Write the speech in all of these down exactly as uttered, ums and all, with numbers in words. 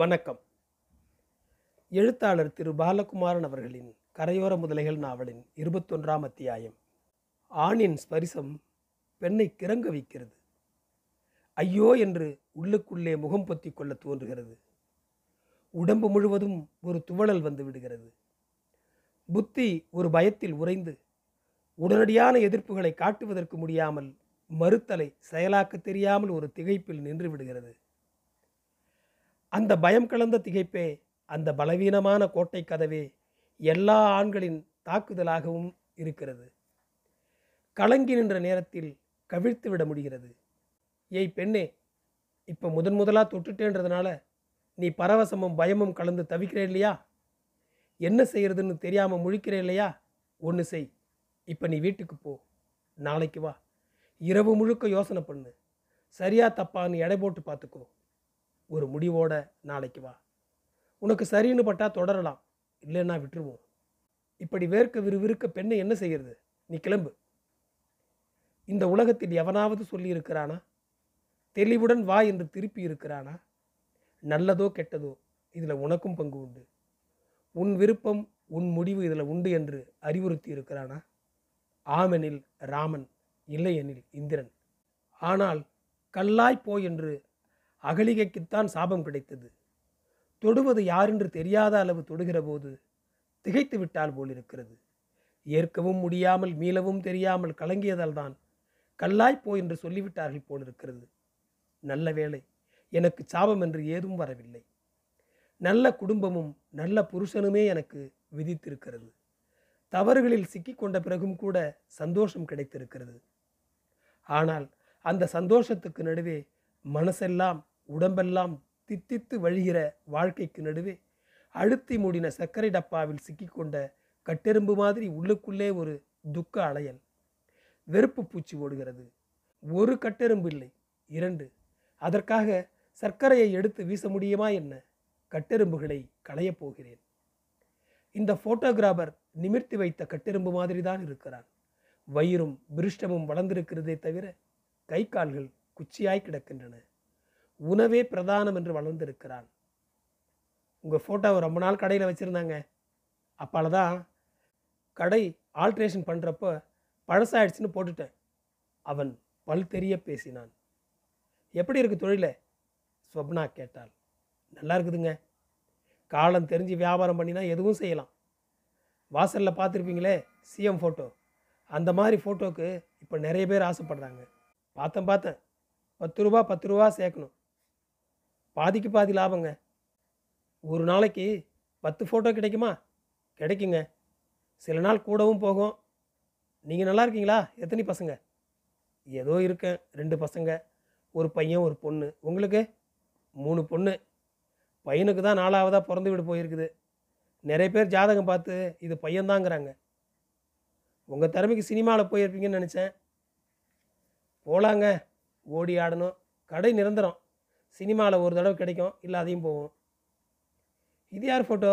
வணக்கம். எழுத்தாளர் திரு பாலகுமாரன் அவர்களின் கரையோர முதலைகள் நாவலின் இருபத்தொன்றாம் அத்தியாயம். ஆணின் ஸ்பரிசம் பெண்ணை கிறங்க வைக்கிறது. ஐயோ என்று உள்ளுக்குள்ளே முகம் பொத்தி கொள்ள தோன்றுகிறது. உடம்பு முழுவதும் ஒரு துவளல் வந்து விடுகிறது. புத்தி ஒரு பயத்தில் உறைந்து உடனடியான எதிர்ப்புகளை காட்டுவதற்கு முடியாமல் மறுத்தலை செயலாக்க தெரியாமல் ஒரு திகைப்பில் நின்று விடுகிறது. அந்த பயம் கலந்த திகைப்பே, அந்த பலவீனமான கோட்டை கதவே எல்லா ஆண்களின் தாக்குதலாகவும் இருக்கிறது. கலங்கி நின்ற நேரத்தில் கவிழ்த்து விட முடிகிறது. ஏய் பெண்ணே, இப்போ முதன் முதலாக தொட்டுட்டேன்றதுனால நீ பரவசமும் பயமும் கலந்து தவிக்கிறே இல்லையா? என்ன செய்யறதுன்னு தெரியாமல் முழிக்கிறே இல்லையா? ஒன்று செய், இப்போ நீ வீட்டுக்கு போ, நாளைக்கு வா, இரவு முழுக்க யோசனை பண்ணு, சரியா தப்பான்னு எடை போட்டு பார்த்துக்கோ, ஒரு முடிவோட நாளைக்கு வா, உனக்கு சரின்னு பட்டா தொடரலாம், இல்லைன்னா விட்டுருவோம். இப்படி வேர்க்க விறுவிறுக்க பெண்ணை என்ன செய்கிறது? நீ கிளம்பு. இந்த உலகத்தில் எவனாவது சொல்லியிருக்கிறானா? தெளிவுடன் வா என்று திருப்பி இருக்கிறானா? நல்லதோ கெட்டதோ இதில் உனக்கும் பங்கு உண்டு, உன் விருப்பம் உன் முடிவு இதில் உண்டு என்று அறிவுறுத்தி இருக்கிறானா? ஆமெனில் ராமன், இல்லையெனில் இந்திரன். ஆனால் கல்லாய் போ என்று அகலிகைக்குத்தான் சாபம் கிடைத்தது. தொடுவது யாரென்று தெரியாத அளவு தொடுகிற போது திகைத்து விட்டால் போலிருக்கிறது. ஏற்கவும் முடியாமல் மீளவும் தெரியாமல் கலங்கியதால் தான் கல்லாய்ப்போ என்று சொல்லிவிட்டார்கள் போலிருக்கிறது. நல்ல வேளை எனக்கு சாபம் என்று ஏதும் வரவில்லை. நல்ல குடும்பமும் நல்ல புருஷனுமே எனக்கு விதித்திருக்கிறது. தவறுகளில் சிக்கிக்கொண்ட பிறகும் கூட சந்தோஷம் கிடைத்திருக்கிறது. ஆனால் அந்த சந்தோஷத்துக்கு நடுவே, மனசெல்லாம் உடம்பெல்லாம் தித்தித்து வழிகிற வாழ்க்கைக்கு நடுவே, அழுத்தி மூடின சர்க்கரை டப்பாவில் சிக்கிக்கொண்ட கட்டெரும்பு மாதிரி உள்ளுக்குள்ளே ஒரு துக்க அலையல், வெறுப்பு பூச்சி ஓடுகிறது. ஒரு கட்டெரும்பு இல்லை, இரண்டு. அதற்காக சர்க்கரையை எடுத்து வீச முடியுமா என்ன? கட்டெரும்புகளை களையப் போகிறேன். இந்த போட்டோகிராபர் நிமிர்த்தி வைத்த கட்டெரும்பு மாதிரி தான் இருக்கிறான். வயிறும் பிருஷ்டமும் வளர்ந்திருக்கிறதே தவிர கை கால்கள் குச்சியாய் கிடக்கின்றன. உணவே பிரதானம் என்று வளர்ந்திருக்கிறான். உங்கள் ஃபோட்டோவை ரொம்ப நாள் கடையில் வச்சுருந்தாங்க, அப்பால தான் கடை ஆல்ட்ரேஷன் பண்ணுறப்போ பழசாயிடுச்சுன்னு போட்டுட்டேன். அவன் பல் தெரிய பேசினான். எப்படி இருக்குது தொழில? ஸ்வப்னா கேட்டாள். நல்லா இருக்குதுங்க. காலம் தெரிஞ்சு வியாபாரம் பண்ணினா எதுவும் செய்யலாம். வாசலில் பார்த்துருப்பீங்களே சிஎம் ஃபோட்டோ, அந்த மாதிரி ஃபோட்டோவுக்கு இப்போ நிறைய பேர் ஆசைப்படுறாங்க. பார்த்தேன் பார்த்தேன் பத்து ரூபா பத்து ரூபா சேர்க்கணும், பாதிக்கு பாதி லாபங்க. ஒரு நாளைக்கு பத்து ஃபோட்டோ கிடைக்குமா? கிடைக்குங்க. சில நாள் கூடவும் போகும். நீங்கள் நல்லா இருக்கீங்களா? எத்தனை பசங்க? ஏதோ இருக்கேன், ரெண்டு பசங்க, ஒரு பையன் ஒரு பொண்ணு. உங்களுக்கு? மூணு பொண்ணு. பையனுக்கு தான் நாலாவதாக பிறந்து விட்டு போயிருக்குது. நிறைய பேர் ஜாதகம் பார்த்து இது பையன்தாங்கிறாங்க. உங்கள் திறமைக்கு சினிமாவில் போயிருப்பீங்கன்னு நினச்சேன். போகலாங்க, ஓடி ஆடணும். கடை நிரந்தரம், சினிமாவில் ஒரு தடவை கிடைக்கும், இல்லை அதையும் போவோம். இது யார் ஃபோட்டோ?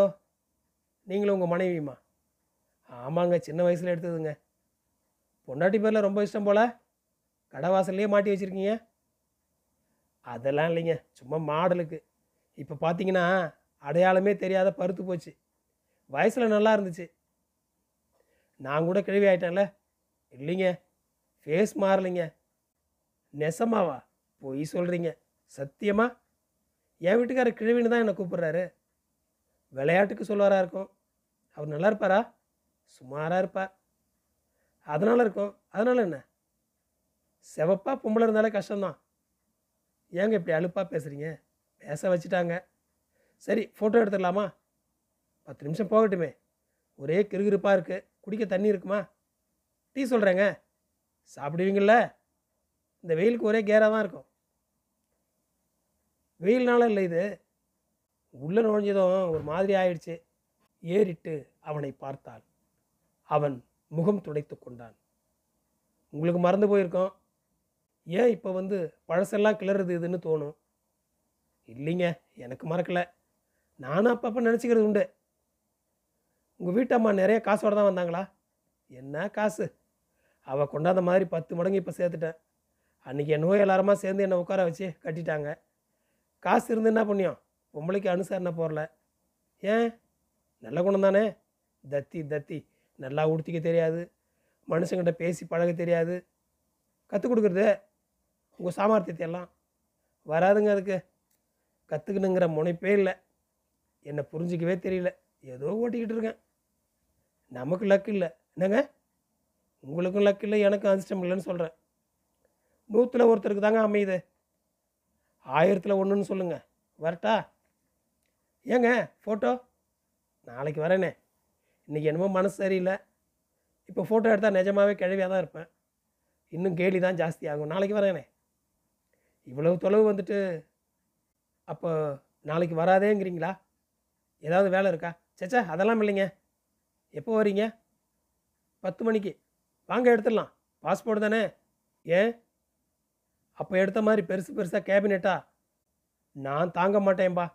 நீங்களும் உங்கள் மனைவியுமா? ஆமாங்க, சின்ன வயசில் எடுத்ததுங்க. பொண்டாட்டி பேரில் ரொம்ப இஷ்டம் போல் கடை வாசல்லையே மாட்டி வச்சுருக்கீங்க? அதெல்லாம் இல்லைங்க, சும்மா மாடலுக்கு. இப்போ பார்த்தீங்கன்னா அடையாளமே தெரியாத பருத்து போச்சு. வயசில் நல்லா இருந்துச்சு. நான் கூட கிழவி ஆகிட்டேன்ல. இல்லைங்க, ஃபேஸ் மாறலைங்க. நெசமாவா? போய் சொல்கிறீங்க. சத்தியமா? என் வீட்டுக்காரர் கிழவின்னு தான் என்னை கூப்பிட்றாரு. விளையாட்டுக்கு சொல்லுவாரா இருக்கும். அவர் நல்லா இருப்பாரா? சுமாராக இருப்பார். அதனால் இருக்கும். அதனால் என்ன? செவப்பாக பொம்பளை இருந்தாலே கஷ்டம்தான். ஏங்க இப்படி அலுப்பாக பேசுகிறீங்க? பேச வச்சுட்டாங்க. சரி, ஃபோட்டோ எடுத்துடலாமா? பத்து நிமிஷம் போகட்டுமே. ஒரே கிறுகிறுப்பாக இருக்குது. குடிக்க தண்ணி இருக்குமா? டீ சொல்கிறேங்க. சாப்பிடுவீங்கள? இந்த வெயிலுக்கு ஒரே கேராக தான் இருக்கும். வெயில்னால இல்லை, இது உள்ளே நுழைஞ்சதும் ஒரு மாதிரி ஆயிடுச்சு. ஏறிட்டு அவனை பார்த்தாள். அவன் முகம் துடைத்து கொண்டான். உங்களுக்கு மறந்து போயிருக்கோம். ஏன் இப்போ வந்து பழசெல்லாம் கிளறுது இதுன்னு தோணும்? இல்லைங்க, எனக்கு மறக்கலை. நானும் அப்பப்போ நினச்சிக்கிறது உண்டு. உங்கள் வீட்டம்மா நிறைய காசோடு தான் வந்தாங்களா? என்ன காசு? அவள் கொண்டாந்த மாதிரி பத்து மடங்கு இப்போ சேர்த்துட்டேன். அன்றைக்கி என்னவோ எல்லாருமா சேர்ந்து என்னை உட்கார வச்சு கட்டிட்டாங்க. காசு இருந்து என்ன பண்ணியும் பொம்பளைக்கு அனுசரணை போடல. ஏன்? நல்ல குணம் தானே. தத்தி தத்தி நல்லா உடுத்திக்க தெரியாது, மனுஷங்கிட்ட பேசி பழக தெரியாது, கற்றுக் கொடுக்குறது உங்கள் சாமர்த்தியத்தையெல்லாம் வராதுங்க. அதுக்கு கற்றுக்கணுங்கிற முனைப்பே இல்லை. என்னை புரிஞ்சிக்கவே தெரியல, ஏதோ ஓட்டிக்கிட்டு இருக்கேன். நமக்கு லக்கு இல்லை. என்னங்க, உங்களுக்கும் லக்கு இல்லை, எனக்கும் அதிர்ஷ்டம் இல்லைன்னு சொல்கிறேன். நூற்றில் ஒருத்தருக்கு தாங்க அமையுது, ஆயிரத்தில் ஒன்றுன்னு சொல்லுங்கள். வரட்டா? ஏங்க ஃபோட்டோ நாளைக்கு வரேனே, இன்றைக்கி என்னமோ மனசு சரியில்லை. இப்போ ஃபோட்டோ எடுத்தால் நிஜமாகவே கிழவியாக தான் இருப்பேன், இன்னும் கேலி தான் ஜாஸ்தி ஆகும். நாளைக்கு வரேனே. இவ்வளவு தொலைவு வந்துட்டு அப்போ நாளைக்கு வராதேங்கிறீங்களா? ஏதாவது வேலை இருக்கா? சேச்சா அதெல்லாம் இல்லைங்க. எப்போ வரீங்க? பத்து மணிக்கு வாங்க, எடுத்துடலாம். பாஸ்போர்ட் தானே. ஏன் அப்போ எடுத்த மாதிரி பெருசு பெருசாக கேபினெட்டா? நான் தாங்க மாட்டேன்பா,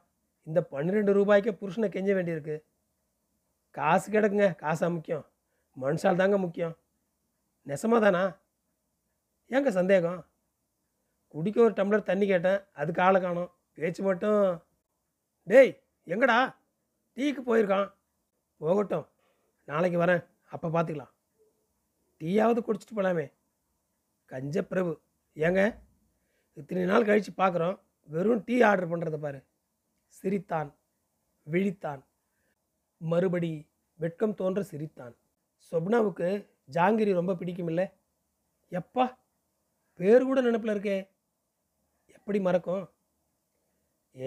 இந்த பன்னிரெண்டு ரூபாய்க்கே புருஷனை கெஞ்ச வேண்டியிருக்கு. காசு கிடக்குங்க, காசாக முக்கியம், மனுஷால் தாங்க முக்கியம். நெசமாக தானா? ஏங்க சந்தேகம்? குடிக்க ஒரு டம்ளர் தண்ணி கேட்டேன், அதுக்கு ஆளை காணோம். பேச்சு மட்டும் டேய் எங்கடா டீக்கு போயிருக்கான். போகட்டும், நாளைக்கு வரேன், அப்போ பார்த்துக்கலாம். டீயாவது குடிச்சிட்டு போகலாமே. கஞ்ச பிரபு, ஏங்க இத்தனை நாள் கழித்து பார்க்குறோம், வெறும் டீ ஆர்டர் பண்ணுறத பாரு. சிரித்தான், விழித்தான், மறுபடி வெட்கம் தோன்ற சிரித்தான். சொப்னாவுக்கு ஜாங்கிரி ரொம்ப பிடிக்குமில்ல? எப்பா பேர் கூட நினப்பில் இருக்கே, எப்படி மறக்கும்?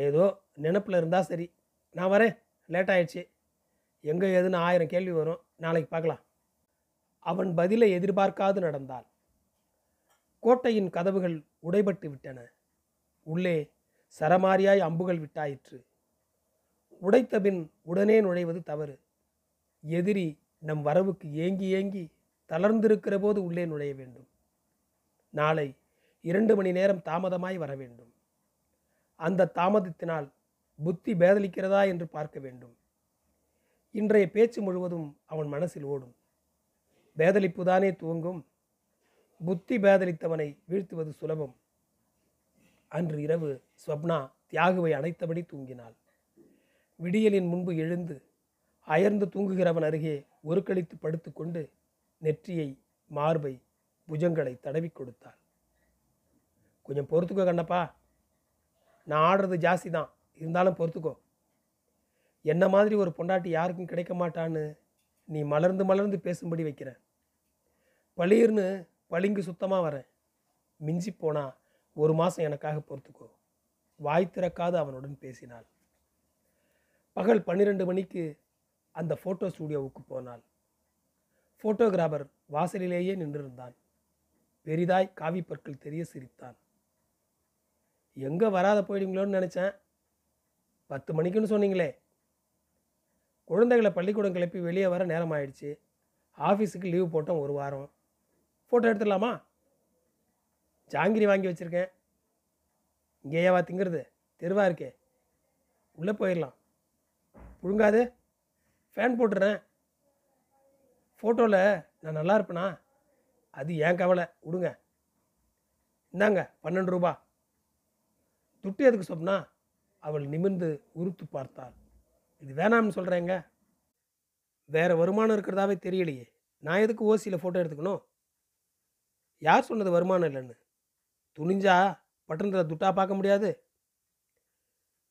ஏதோ நினப்பில் இருந்தால் சரி. நான் வரேன், லேட் ஆயிடுச்சு, எங்கே ஏதுன்னு ஆயிரம் கேள்வி வரும், நாளைக்கு பார்க்கலாம். அவன் பதிலை எதிர்பார்க்காது நடந்தாள். கோட்டையின் கதவுகள் உடைபட்டு விட்டன. உள்ளே சரமாரியாய் அம்புகள் விட்டாயிற்று. உடைத்தபின் உடனே நுழைவது தவறு. எதிரி நம் வரவுக்கு ஏங்கி ஏங்கி தளர்ந்திருக்கிற போது உள்ளே நுழைய வேண்டும். நாளை இரண்டு மணி நேரம் தாமதமாய் வர வேண்டும். அந்த தாமதத்தினால் புத்தி பேதலிக்கிறதா என்று பார்க்க வேண்டும். இன்றைய பேச்சு முழுவதும் அவன் மனசில் ஓடும். பேதலிப்பு தானே துவங்கும். புத்தி பேதலித்தவனை வீழ்த்துவது சுலபம். அன்று இரவு ஸ்வப்னா தியாகுவை அணைத்தபடி தூங்கினாள். விடியலின் முன்பு எழுந்து அயர்ந்து தூங்குகிறவன் அருகே ஒரு கழித்து படுத்து கொண்டு நெற்றியை, மார்பை, புஜங்களை தடவி கொடுத்தாள். கொஞ்சம் பொறுத்துக்கோ கண்ணப்பா, நான் ஆடுறது ஜாஸ்தி தான், இருந்தாலும் பொறுத்துக்கோ. என்ன மாதிரி ஒரு பொண்டாட்டி யாருக்கும் கிடைக்க மாட்டான்னு நீ மலர்ந்து மலர்ந்து பேசும்படி வைக்கிற. பளிர்னு பளிங்கு சுத்தமாக வரேன். மிஞ்சி போனால் ஒரு மாதம் எனக்காக பொறுத்துக்கோ. வாய் திறக்காது அவனுடன் பேசினாள். பகல் பன்னிரெண்டு மணிக்கு அந்த ஃபோட்டோ ஸ்டூடியோவுக்கு போனாள். ஃபோட்டோகிராஃபர் வாசலிலேயே நின்றிருந்தான். பெரிதாய் காவி பற்கள் தெரிய சிரித்தான். எங்கே வராத போயிடுங்களோன்னு நினச்சேன். பத்து மணிக்குன்னு சொன்னீங்களே. குழந்தைகளை பள்ளிக்கூடம் கிளப்பி வெளியே வர நேரம் ஆயிடுச்சு. ஆஃபீஸுக்கு லீவ் போட்டோம் ஒரு வாரம். ஃபோட்டோ எடுத்துடலாமா? ஜாங்கிரி வாங்கி வச்சுருக்கேன். இங்கேயாவா திங்கிறது? தெருவா இருக்கே, உள்ளே போயிடலாம். புழுங்காது, ஃபேன் போட்டுறேன். ஃபோட்டோவில் நான் நல்லா இருப்பேனா? அது ஏன் கவலை, விடுங்க. இந்தாங்க பன்னெண்டு ரூபா துட்டு. எதுக்கு சொன்னா? அவள் நிமிர்ந்து உறுத்து பார்த்தாள். இது வேணாம்னு சொல்கிறேங்க. வேறு வருமானம் இருக்கிறதாவே தெரியலையே, நான் எதுக்கு ஓசியில் ஃபோட்டோ எடுத்துக்கணும்? யார் சொன்னது வருமானம் இல்லைன்னு? துணிஞ்சா பட்டணத்தில் துட்டா பார்க்க முடியாது.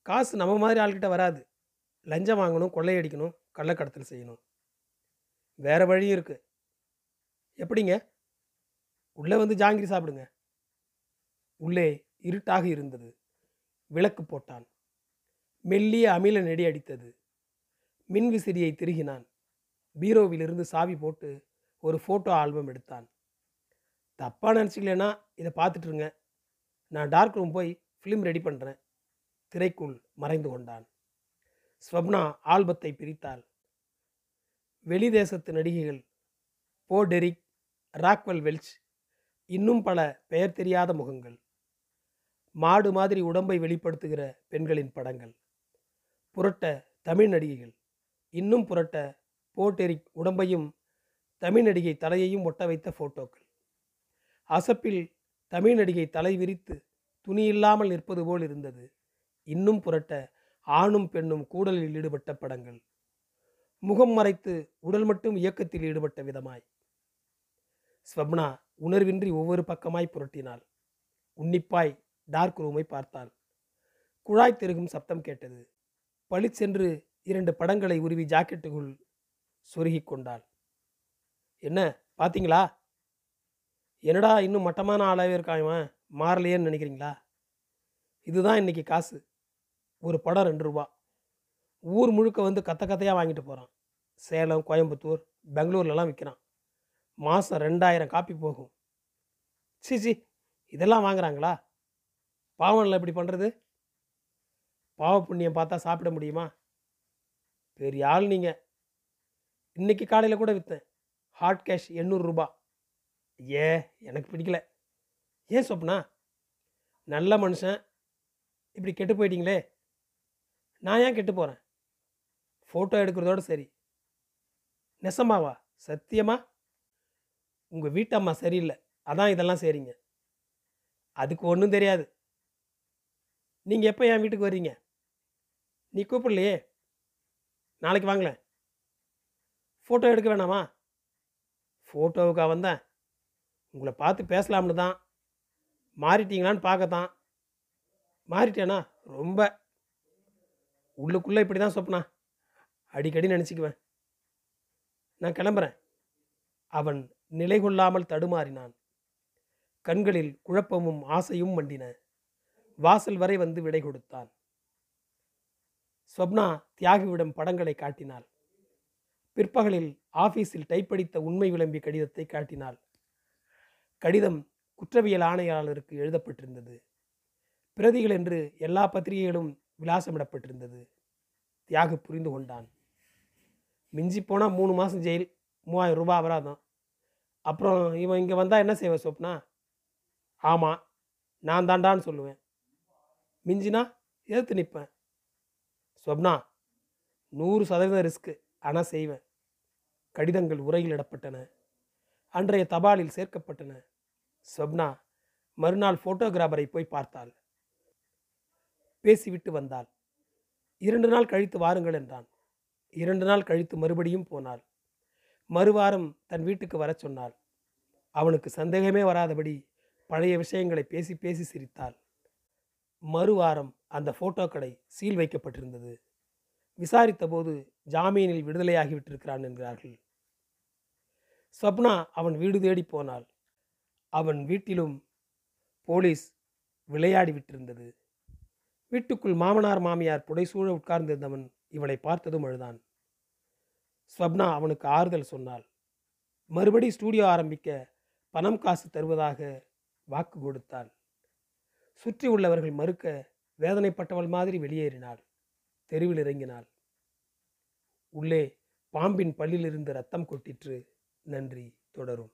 காசு நம்ம மாதிரி ஆள்கிட்ட வராது. லஞ்சம் வாங்கணும், கொள்ளையடிக்கணும், கள்ளக்கடத்தல் செய்யணும். வேறு வழியும் இருக்குது. எப்படிங்க? உள்ளே வந்து ஜாங்கிரி சாப்பிடுங்க. உள்ளே இருட்டாக இருந்தது. விளக்கு போட்டான். மெல்லிய அமில நெடி அடித்தது. மின்விசிறியை திருகினான். பீரோவிலிருந்து சாவி போட்டு ஒரு ஃபோட்டோ ஆல்பம் எடுத்தான். தப்பாக நினச்சிக்கலன்னா இதை பார்த்துட்டுருங்க, நான் டார்க் ரூம் போய் ஃபிலிம் ரெடி பண்ணுறேன். திரைக்குள் மறைந்து கொண்டான். ஸ்வப்னா ஆல்பத்தை பிரித்தாள். வெளி தேசத்து நடிகைகள் போ, டெரிக் ராக்வெல், வெல்ச், இன்னும் பல பெயர் தெரியாத முகங்கள். மாடு மாதிரி உடம்பை வெளிப்படுத்துகிற பெண்களின் படங்கள். புரட்ட தமிழ் நடிகைகள், இன்னும் புரட்ட போ, டெரிக் உடம்பையும் தமிழ் நடிகை தலையையும் ஒட்ட வைத்த ஃபோட்டோக்கள். அசப்பில் தமிழ் நடிகை தலை விரித்து துணி இல்லாமல் நிற்பது போல் இருந்தது. இன்னும் புரட்ட ஆணும் பெண்ணும் கூடலில் ஈடுபட்ட படங்கள், முகம் மறைத்து உடல் மட்டும் இயக்கத்தில் ஈடுபட்ட விதமாய். ஸ்வப்னா உணர்வின்றி ஒவ்வொரு பக்கமாய் புரட்டினாள். உன்னிப்பாய் டார்க் ரூமை பார்த்தாள். குழாய் திருகும் சப்தம் கேட்டது. பளிச்சென்று இரண்டு படங்களை உருவி ஜாக்கெட்டுக்குள் சொருகி கொண்டாள். என்ன பார்த்தீங்களா? என்னடா இன்னும் மட்டமான ஆளாகவே இருக்கான், மாறலையேன்னு நினைக்கிறீங்களா? இதுதான் இன்னைக்கு காசு. ஒரு படம் ரெண்டு ரூபா. ஊர் முழுக்க வந்து கத்த கத்தையாக வாங்கிட்டு போகிறான். சேலம், கோயம்புத்தூர், பெங்களூர்லலாம் விற்கிறான். மாதம் ரெண்டாயிரம் காப்பி போகும். சிசி, இதெல்லாம் வாங்குறாங்களா? பாவனில் இப்படி பண்ணுறது பாவ புண்ணியம் பார்த்தா சாப்பிட முடியுமா? பெரிய ஆள் நீங்கள். இன்றைக்கி காலையில் கூட விற்றேன். Hot cash எண்ணூறுரூபா. ஏ, எனக்கு பிடிக்கல. ஏன் சொப்னா? நல்ல மனுஷன், இப்படி கெட்டு போயிட்டீங்களே. நான் ஏன் கெட்டு போகிறேன்? ஃபோட்டோ எடுக்கிறதோட சரி. நெசமாவா? சத்தியமா? உங்கள் வீட்டம்மா சரியில்லை, அதான் இதெல்லாம் சரிங்க. அதுக்கு ஒன்றும் தெரியாது. நீங்கள் எப்போ என் வீட்டுக்கு வர்றீங்க? நீ கூப்பிடலையே. நாளைக்கு வாங்களேன். ஃபோட்டோ எடுக்க வேணாமா? ஃபோட்டோவுக்காக வந்தேன். உங்களை பார்த்து பேசலாம்னு தான். மாறிட்டீங்களான்னு பார்க்கத்தான். மாறிட்டேனா? ரொம்ப. உள்ளுக்குள்ளே இப்படி தான் சொப்னா, அடிக்கடி நினச்சிக்குவேன். நான் கிளம்புறேன். அவன் நிலை கொள்ளாமல் தடுமாறினான். கண்களில் குழப்பமும் ஆசையும் மண்டின. வாசல் வரை வந்து விடை கொடுத்தான். ஸ்வப்னா தியாகிவிடம் படங்களை காட்டினாள். பிற்பகலில் ஆஃபீஸில் டைப்படித்த உண்மை விளம்பி கடிதத்தை காட்டினாள். கடிதம் குற்றவியல் ஆணையாளருக்கு எழுதப்பட்டிருந்தது. பிரதிகள் என்று எல்லா பத்திரிகைகளும் விலாசமிடப்பட்டிருந்தது. தியாகு புரிந்து கொண்டான். மிஞ்சி போனால் மூணு மாதம் ஜெயில், மூவாயிரம் ரூபாய் அபராதம். அப்புறம் இவன் இங்கே வந்தால் என்ன செய்வேன் சொப்னா? ஆமாம், நான் தாண்டான்னு சொல்லுவேன். மிஞ்சினா எதிர்த்து நிற்பேன். சொப்னா, நூறு சதவீதம் ரிஸ்க்கு, ஆனால் செய்வேன். கடிதங்கள் உரையிலிடப்பட்டன. அன்றைய தபாலில் சேர்க்கப்பட்டன. சொப்னா மறுநாள் ஃபோட்டோகிராஃபரை போய் பார்த்தாள். பேசிவிட்டு வந்தாள். இரண்டு நாள் கழித்து வாருங்கள் என்றான். இரண்டு நாள் கழித்து மறுபடியும் போனாள். மறுவாரம் தன் வீட்டுக்கு வர சொன்னாள். அவனுக்கு சந்தேகமே வராதபடி பழைய விஷயங்களை பேசி பேசி சிரித்தாள். மறுவாரம் அந்த ஃபோட்டோக்களை சீல் வைக்கப்பட்டிருந்தது. விசாரித்த போது ஜாமீனில் விடுதலையாகிவிட்டிருக்கிறான் என்கிறார்கள். ஸ்வப்னா அவன் வீடு தேடி போனாள். அவன் வீட்டிலும் போலீஸ் விளையாடி விட்டிருந்தது. வீட்டுக்குள் மாமனார் மாமியார் புடைசூழ உட்கார்ந்திருந்தவன் இவளை பார்த்ததும் அழுதான். ஸ்வப்னா அவனுக்கு ஆறுதல் சொன்னாள். மறுபடி ஸ்டூடியோ ஆரம்பிக்க பணம் காசு தருவதாக வாக்கு கொடுத்தாள். சுற்றி உள்ளவர்கள் மறுக்க வேதனைப்பட்டவள் மாதிரி வெளியேறினாள். தெருவில் இறங்கினாள். உள்ளே பாம்பின் பல்லிலிருந்து ரத்தம் கொட்டிற்று. நன்றி. தொடரும்.